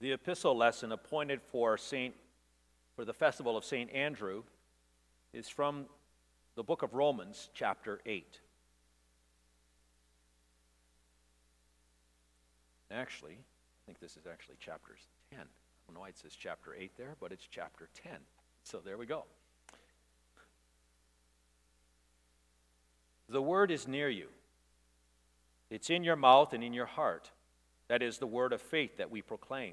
The epistle lesson appointed for the festival of St. Andrew is from the book of Romans, chapter 8. Actually, I think this is actually chapter 10. I don't know why it says chapter 8 there, but it's chapter 10. So there we go. The word is near you. It's in your mouth and in your heart. That is the word of faith that we proclaim.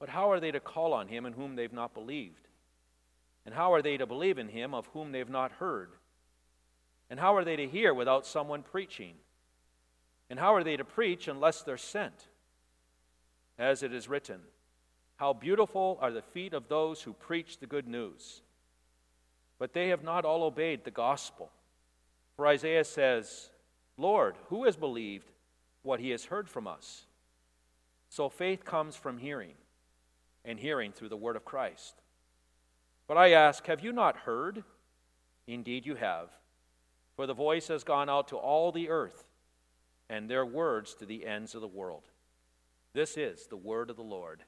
But how are they to call on him in whom they've not believed? And how are they to believe in him of whom they've not heard? And how are they to hear without someone preaching? And how are they to preach unless they're sent? As it is written, how beautiful are the feet of those who preach the good news. But they have not all obeyed the gospel. For Isaiah says, Lord, who has believed what he has heard from us? So faith comes from hearing, and hearing through the word of Christ. But I ask, have you not heard? Indeed you have. For the voice has gone out to all the earth, and their words to the ends of the world. This is the word of the Lord.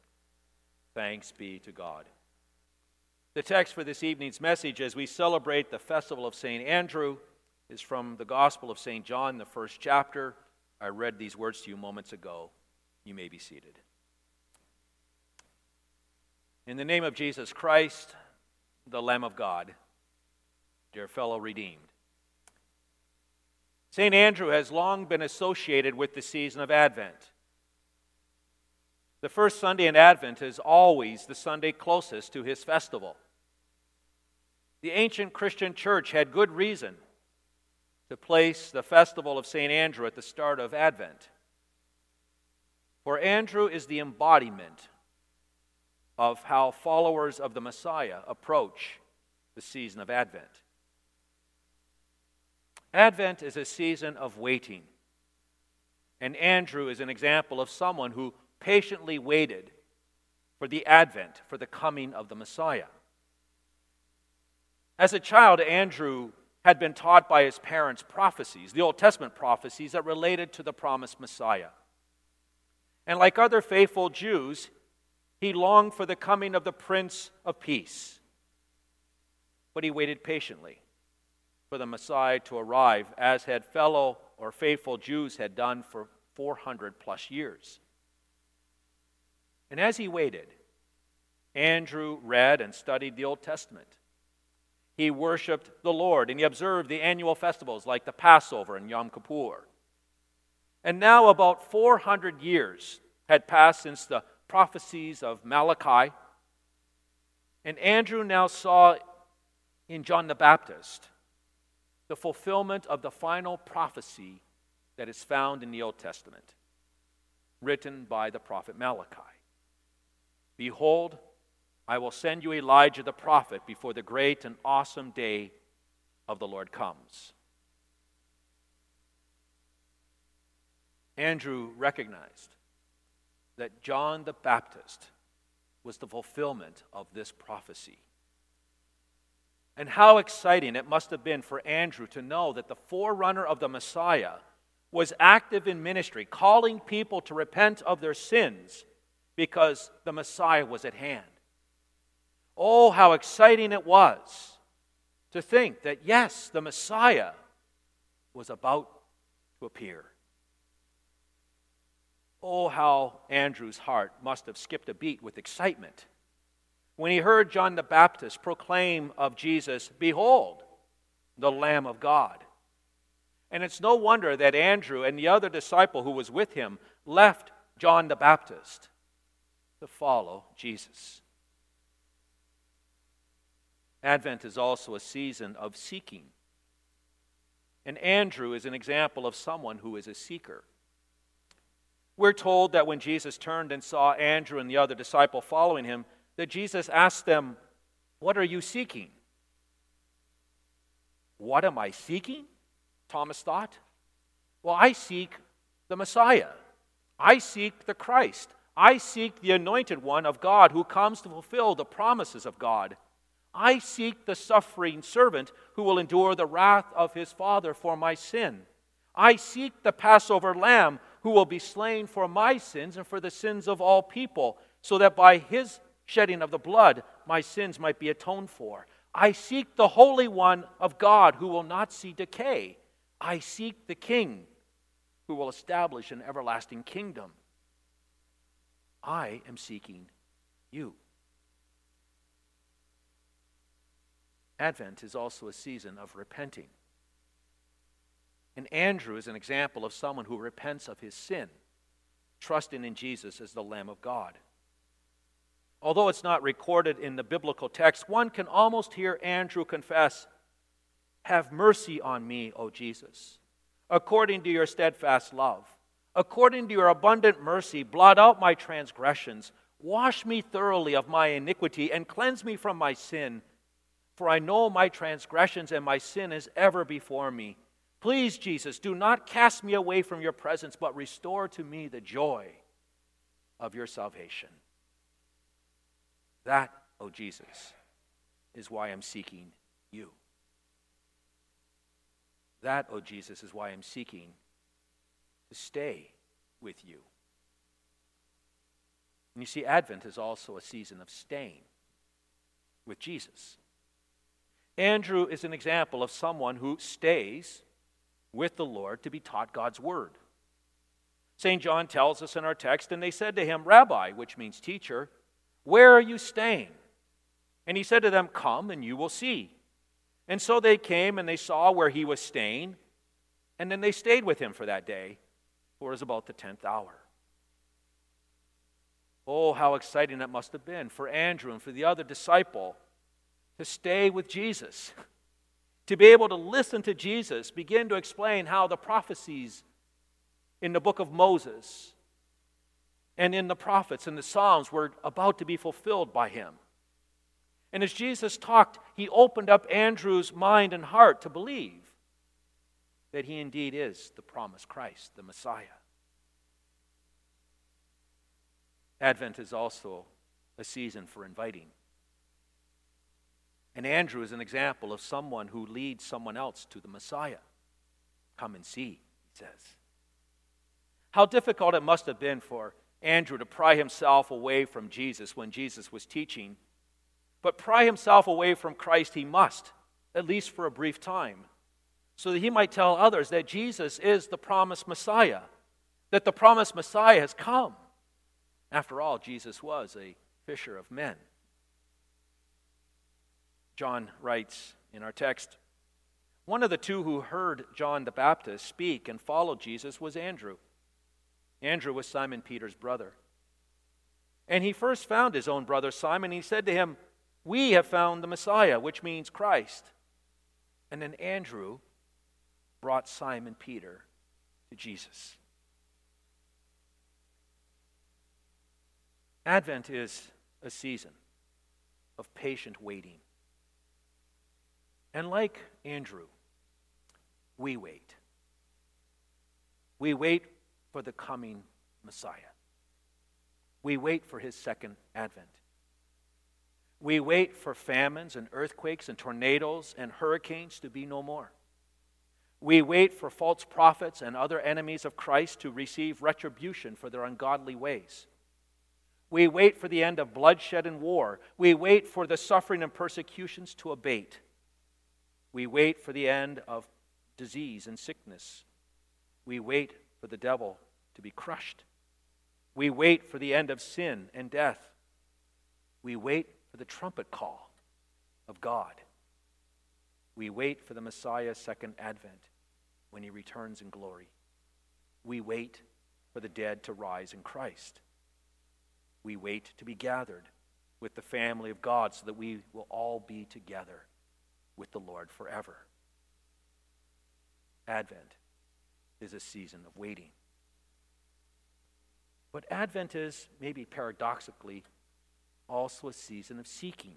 Thanks be to God. The text for this evening's message as we celebrate the festival of St. Andrew is from the Gospel of St. John, the first chapter. I read these words to you moments ago. You may be seated. In the name of Jesus Christ, the Lamb of God, dear fellow redeemed. St. Andrew has long been associated with the season of Advent. The first Sunday in Advent is always the Sunday closest to his festival. The ancient Christian church had good reason to place the festival of St. Andrew at the start of Advent. For Andrew is the embodiment of how followers of the Messiah approach the season of Advent. Advent is a season of waiting, and Andrew is an example of someone who patiently waited for the advent, for the coming of the Messiah. As a child, Andrew had been taught by his parents prophecies, the Old Testament prophecies that related to the promised Messiah. And like other faithful Jews, he longed for the coming of the Prince of Peace. But he waited patiently for the Messiah to arrive, as had fellow or faithful Jews had done for 400 plus years. And as he waited, Andrew read and studied the Old Testament. He worshiped the Lord, and he observed the annual festivals like the Passover and Yom Kippur. And now about 400 years had passed since the prophecies of Malachi, and Andrew now saw in John the Baptist the fulfillment of the final prophecy that is found in the Old Testament, written by the prophet Malachi. Behold, I will send you Elijah the prophet before the great and awesome day of the Lord comes. Andrew recognized that John the Baptist was the fulfillment of this prophecy. And how exciting it must have been for Andrew to know that the forerunner of the Messiah was active in ministry, calling people to repent of their sins because the Messiah was at hand. Oh, how exciting it was to think that, yes, the Messiah was about to appear. Oh, how Andrew's heart must have skipped a beat with excitement when he heard John the Baptist proclaim of Jesus, behold, the Lamb of God. And it's no wonder that Andrew and the other disciple who was with him left John the Baptist to follow Jesus. Advent is also a season of seeking. And Andrew is an example of someone who is a seeker. We're told that when Jesus turned and saw Andrew and the other disciple following him, that Jesus asked them, "What are you seeking?" What am I seeking? Thomas thought. Well, I seek the Messiah. I seek the Christ. I seek the anointed one of God who comes to fulfill the promises of God. I seek the suffering servant who will endure the wrath of his Father for my sin. I seek the Passover lamb who will be slain for my sins and for the sins of all people, so that by his shedding of the blood my sins might be atoned for. I seek the Holy One of God who will not see decay. I seek the King who will establish an everlasting kingdom. I am seeking you. Advent is also a season of repenting. And Andrew is an example of someone who repents of his sin, trusting in Jesus as the Lamb of God. Although it's not recorded in the biblical text, one can almost hear Andrew confess, "Have mercy on me, O Jesus, according to your steadfast love. According to your abundant mercy, blot out my transgressions. Wash me thoroughly of my iniquity and cleanse me from my sin. For I know my transgressions and my sin is ever before me. Please, Jesus, do not cast me away from your presence, but restore to me the joy of your salvation." That, O Jesus, is why I'm seeking you. That, O Jesus, is why I'm seeking to stay with you. And you see, Advent is also a season of staying with Jesus. Andrew is an example of someone who stays with the Lord to be taught God's word. St. John tells us in our text, "And they said to him, 'Rabbi,'" which means teacher, "'where are you staying?' And he said to them, 'Come and you will see.' And so they came and they saw where he was staying, and then they stayed with him for that day, for it was about the 10th hour. Oh, how exciting that must have been for Andrew and for the other disciple to stay with Jesus, to be able to listen to Jesus begin to explain how the prophecies in the book of Moses and in the prophets and the Psalms were about to be fulfilled by him. And as Jesus talked, he opened up Andrew's mind and heart to believe that he indeed is the promised Christ, the Messiah. Advent is also a season for inviting. And Andrew is an example of someone who leads someone else to the Messiah. "Come and see," he says. How difficult it must have been for Andrew to pry himself away from Jesus when Jesus was teaching. But pry himself away from Christ he must, at least for a brief time, so that he might tell others that Jesus is the promised Messiah, that the promised Messiah has come. After all, Jesus was a fisher of men. John writes in our text, "One of the two who heard John the Baptist speak and followed Jesus was Andrew. Andrew was Simon Peter's brother. And he first found his own brother Simon. He said to him, 'We have found the Messiah,' which means Christ. And then Andrew brought Simon Peter to Jesus." Advent is a season of patient waiting. And like Andrew, we wait. We wait for the coming Messiah. We wait for his second advent. We wait for famines and earthquakes and tornadoes and hurricanes to be no more. We wait for false prophets and other enemies of Christ to receive retribution for their ungodly ways. We wait for the end of bloodshed and war. We wait for the suffering and persecutions to abate. We wait for the end of disease and sickness. We wait for the devil to be crushed. We wait for the end of sin and death. We wait for the trumpet call of God. We wait for the Messiah's second advent when he returns in glory. We wait for the dead to rise in Christ. We wait to be gathered with the family of God so that we will all be together with the Lord forever. Advent is a season of waiting. But Advent is, maybe paradoxically, also a season of seeking.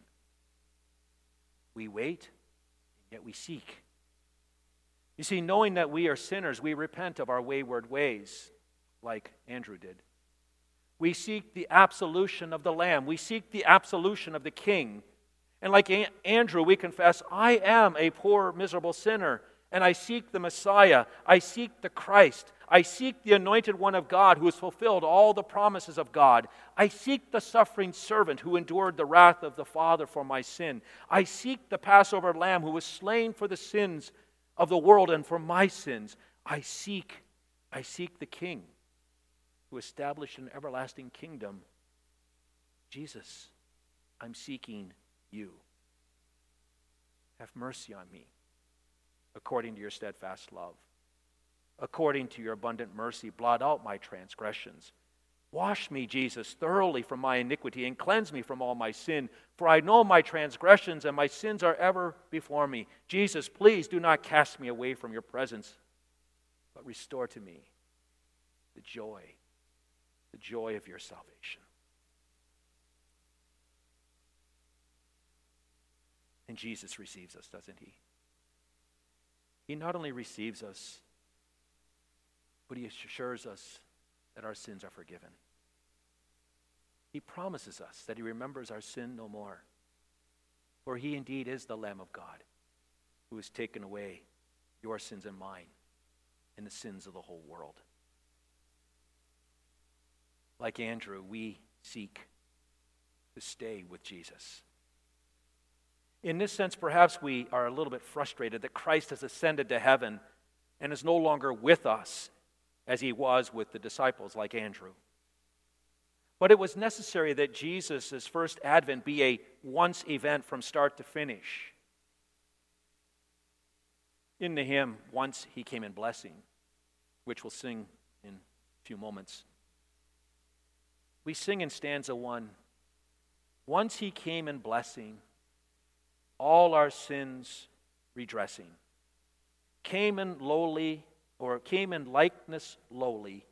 We wait, yet we seek. You see, knowing that we are sinners, we repent of our wayward ways, like Andrew did. We seek the absolution of the Lamb. We seek the absolution of the King. And like Andrew, we confess, I am a poor, miserable sinner, and I seek the Messiah. I seek the Christ. I seek the Anointed One of God who has fulfilled all the promises of God. I seek the suffering servant who endured the wrath of the Father for my sin. I seek the Passover Lamb who was slain for the sins of the world and for my sins. I seek the King who established an everlasting kingdom. Jesus, I'm seeking you. Have mercy on me according to your steadfast love. According to your abundant mercy, blot out my transgressions. Wash me, Jesus, thoroughly from my iniquity and cleanse me from all my sin, for I know my transgressions and my sins are ever before me. Jesus, please do not cast me away from your presence, but restore to me the joy of your salvation. And Jesus receives us, doesn't he? He not only receives us, but he assures us that our sins are forgiven. He promises us that he remembers our sin no more. For he indeed is the Lamb of God who has taken away your sins and mine and the sins of the whole world. Like Andrew, we seek to stay with Jesus. In this sense, perhaps we are a little bit frustrated that Christ has ascended to heaven and is no longer with us as he was with the disciples like Andrew. But it was necessary that Jesus' first advent be a once event from start to finish. In the hymn, Once He Came in Blessing, which we'll sing in a few moments, we sing in stanza 1, Once He came in blessing, all our sins redressing, came in likeness lowly,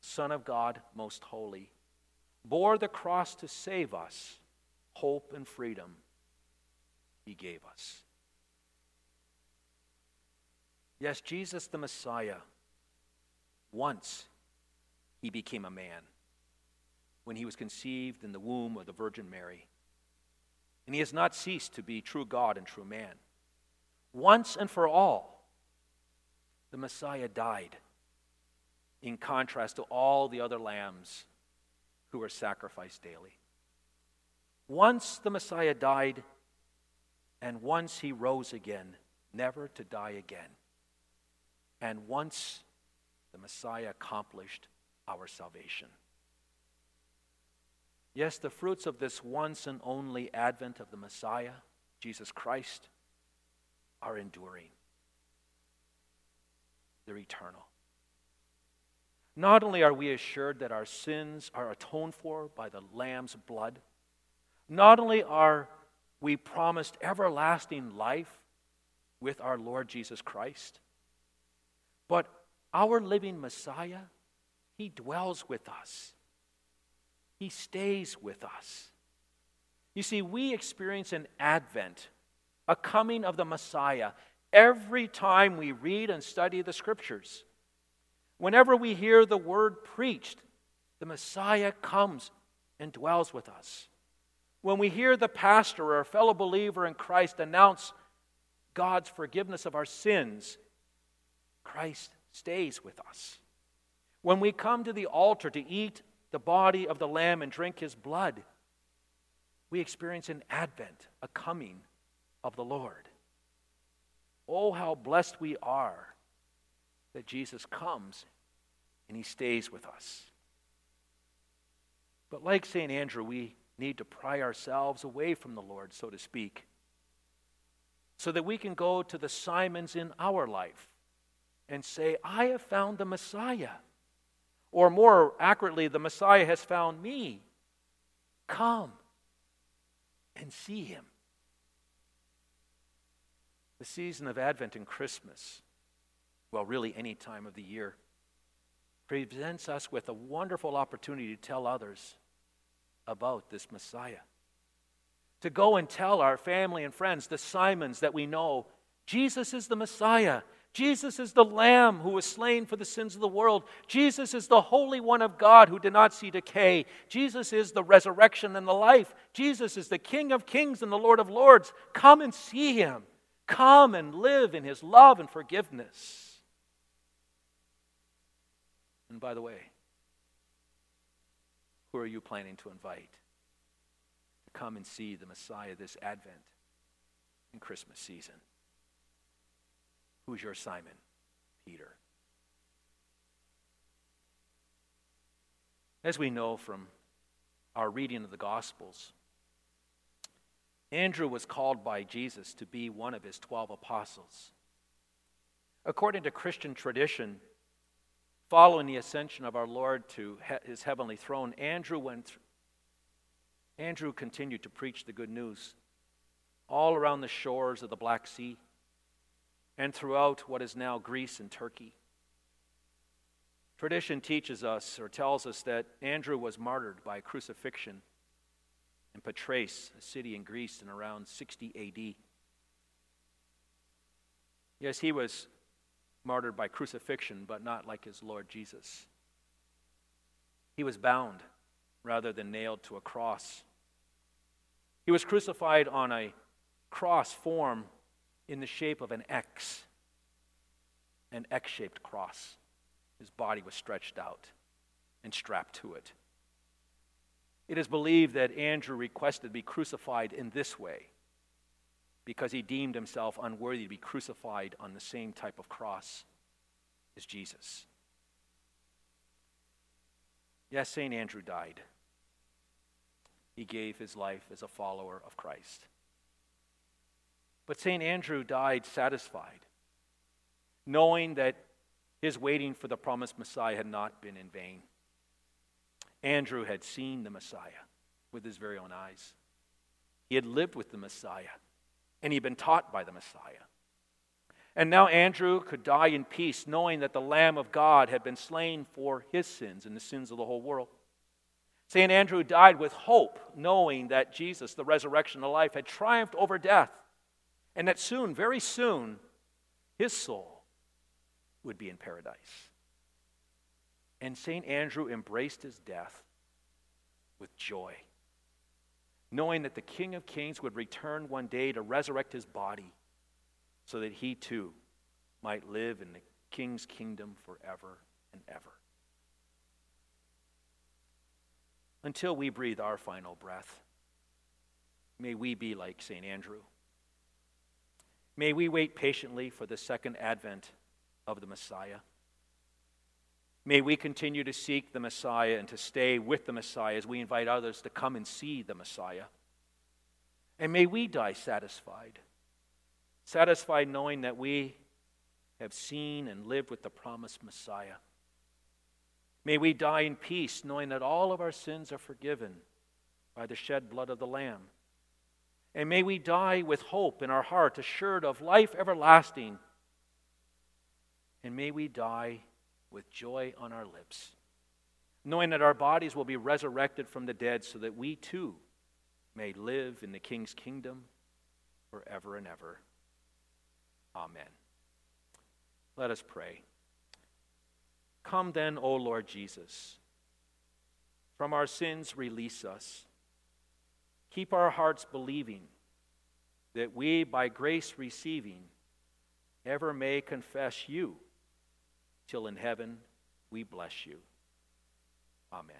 Son of God most holy, bore the cross to save us, hope and freedom he gave us. Yes, Jesus the Messiah, once he became a man when he was conceived in the womb of the Virgin Mary. And he has not ceased to be true God and true man. Once and for all, the Messiah died in contrast to all the other lambs who were sacrificed daily. Once the Messiah died, and once he rose again, never to die again. And once the Messiah accomplished our salvation. Yes, the fruits of this once and only advent of the Messiah, Jesus Christ, are enduring. They're eternal. Not only are we assured that our sins are atoned for by the Lamb's blood, not only are we promised everlasting life with our Lord Jesus Christ, but our living Messiah, he dwells with us. He stays with us. You see, we experience an advent, a coming of the Messiah, every time we read and study the Scriptures. Whenever we hear the word preached, the Messiah comes and dwells with us. When we hear the pastor or a fellow believer in Christ announce God's forgiveness of our sins, Christ stays with us. When we come to the altar to eat the body of the Lamb and drink his blood, we experience an advent, a coming of the Lord. Oh, how blessed we are that Jesus comes and he stays with us. But like St. Andrew, we need to pry ourselves away from the Lord, so to speak, so that we can go to the Simons in our life and say, I have found the Messiah. Or more accurately, the Messiah has found me. Come and see him. The season of Advent and Christmas, well, really any time of the year, presents us with a wonderful opportunity to tell others about this Messiah. To go and tell our family and friends, the Simons that we know, Jesus is the Messiah. Jesus is the Lamb who was slain for the sins of the world. Jesus is the Holy One of God who did not see decay. Jesus is the resurrection and the life. Jesus is the King of kings and the Lord of lords. Come and see him. Come and live in his love and forgiveness. And by the way, who are you planning to invite to come and see the Messiah this Advent and Christmas season? Who's your Simon Peter? As we know from our reading of the Gospels, Andrew was called by Jesus to be one of his 12 apostles. According to Christian tradition, following the ascension of our Lord to his heavenly throne, Andrew continued to preach the good news all around the shores of the Black Sea, and throughout what is now Greece and Turkey. Tradition teaches us, or tells us, that Andrew was martyred by crucifixion in Patras, a city in Greece, in around 60 AD. Yes, he was martyred by crucifixion, but not like his Lord Jesus. He was bound rather than nailed to a cross. He was crucified on a cross form in the shape of an X-shaped cross. His body was stretched out and strapped to it. It is believed that Andrew requested to be crucified in this way because he deemed himself unworthy to be crucified on the same type of cross as Jesus. Yes, St. Andrew died. He gave his life as a follower of Christ. But St. Andrew died satisfied, knowing that his waiting for the promised Messiah had not been in vain. Andrew had seen the Messiah with his very own eyes. He had lived with the Messiah, and he had been taught by the Messiah. And now Andrew could die in peace, knowing that the Lamb of God had been slain for his sins and the sins of the whole world. St. Andrew died with hope, knowing that Jesus, the resurrection of life, had triumphed over death, and that soon, very soon, his soul would be in paradise. And St. Andrew embraced his death with joy, knowing that the King of Kings would return one day to resurrect his body so that he too might live in the King's kingdom forever and ever. Until we breathe our final breath, may we be like St. Andrew. May we wait patiently for the second advent of the Messiah. May we continue to seek the Messiah and to stay with the Messiah as we invite others to come and see the Messiah. And may we die satisfied, satisfied knowing that we have seen and lived with the promised Messiah. May we die in peace, knowing that all of our sins are forgiven by the shed blood of the Lamb. And may we die with hope in our heart, assured of life everlasting. And may we die with joy on our lips, knowing that our bodies will be resurrected from the dead so that we too may live in the King's kingdom forever and ever. Amen. Let us pray. Come then, O Lord Jesus. From our sins release us. Keep our hearts believing that we, by grace receiving, ever may confess you till in heaven we bless you. Amen.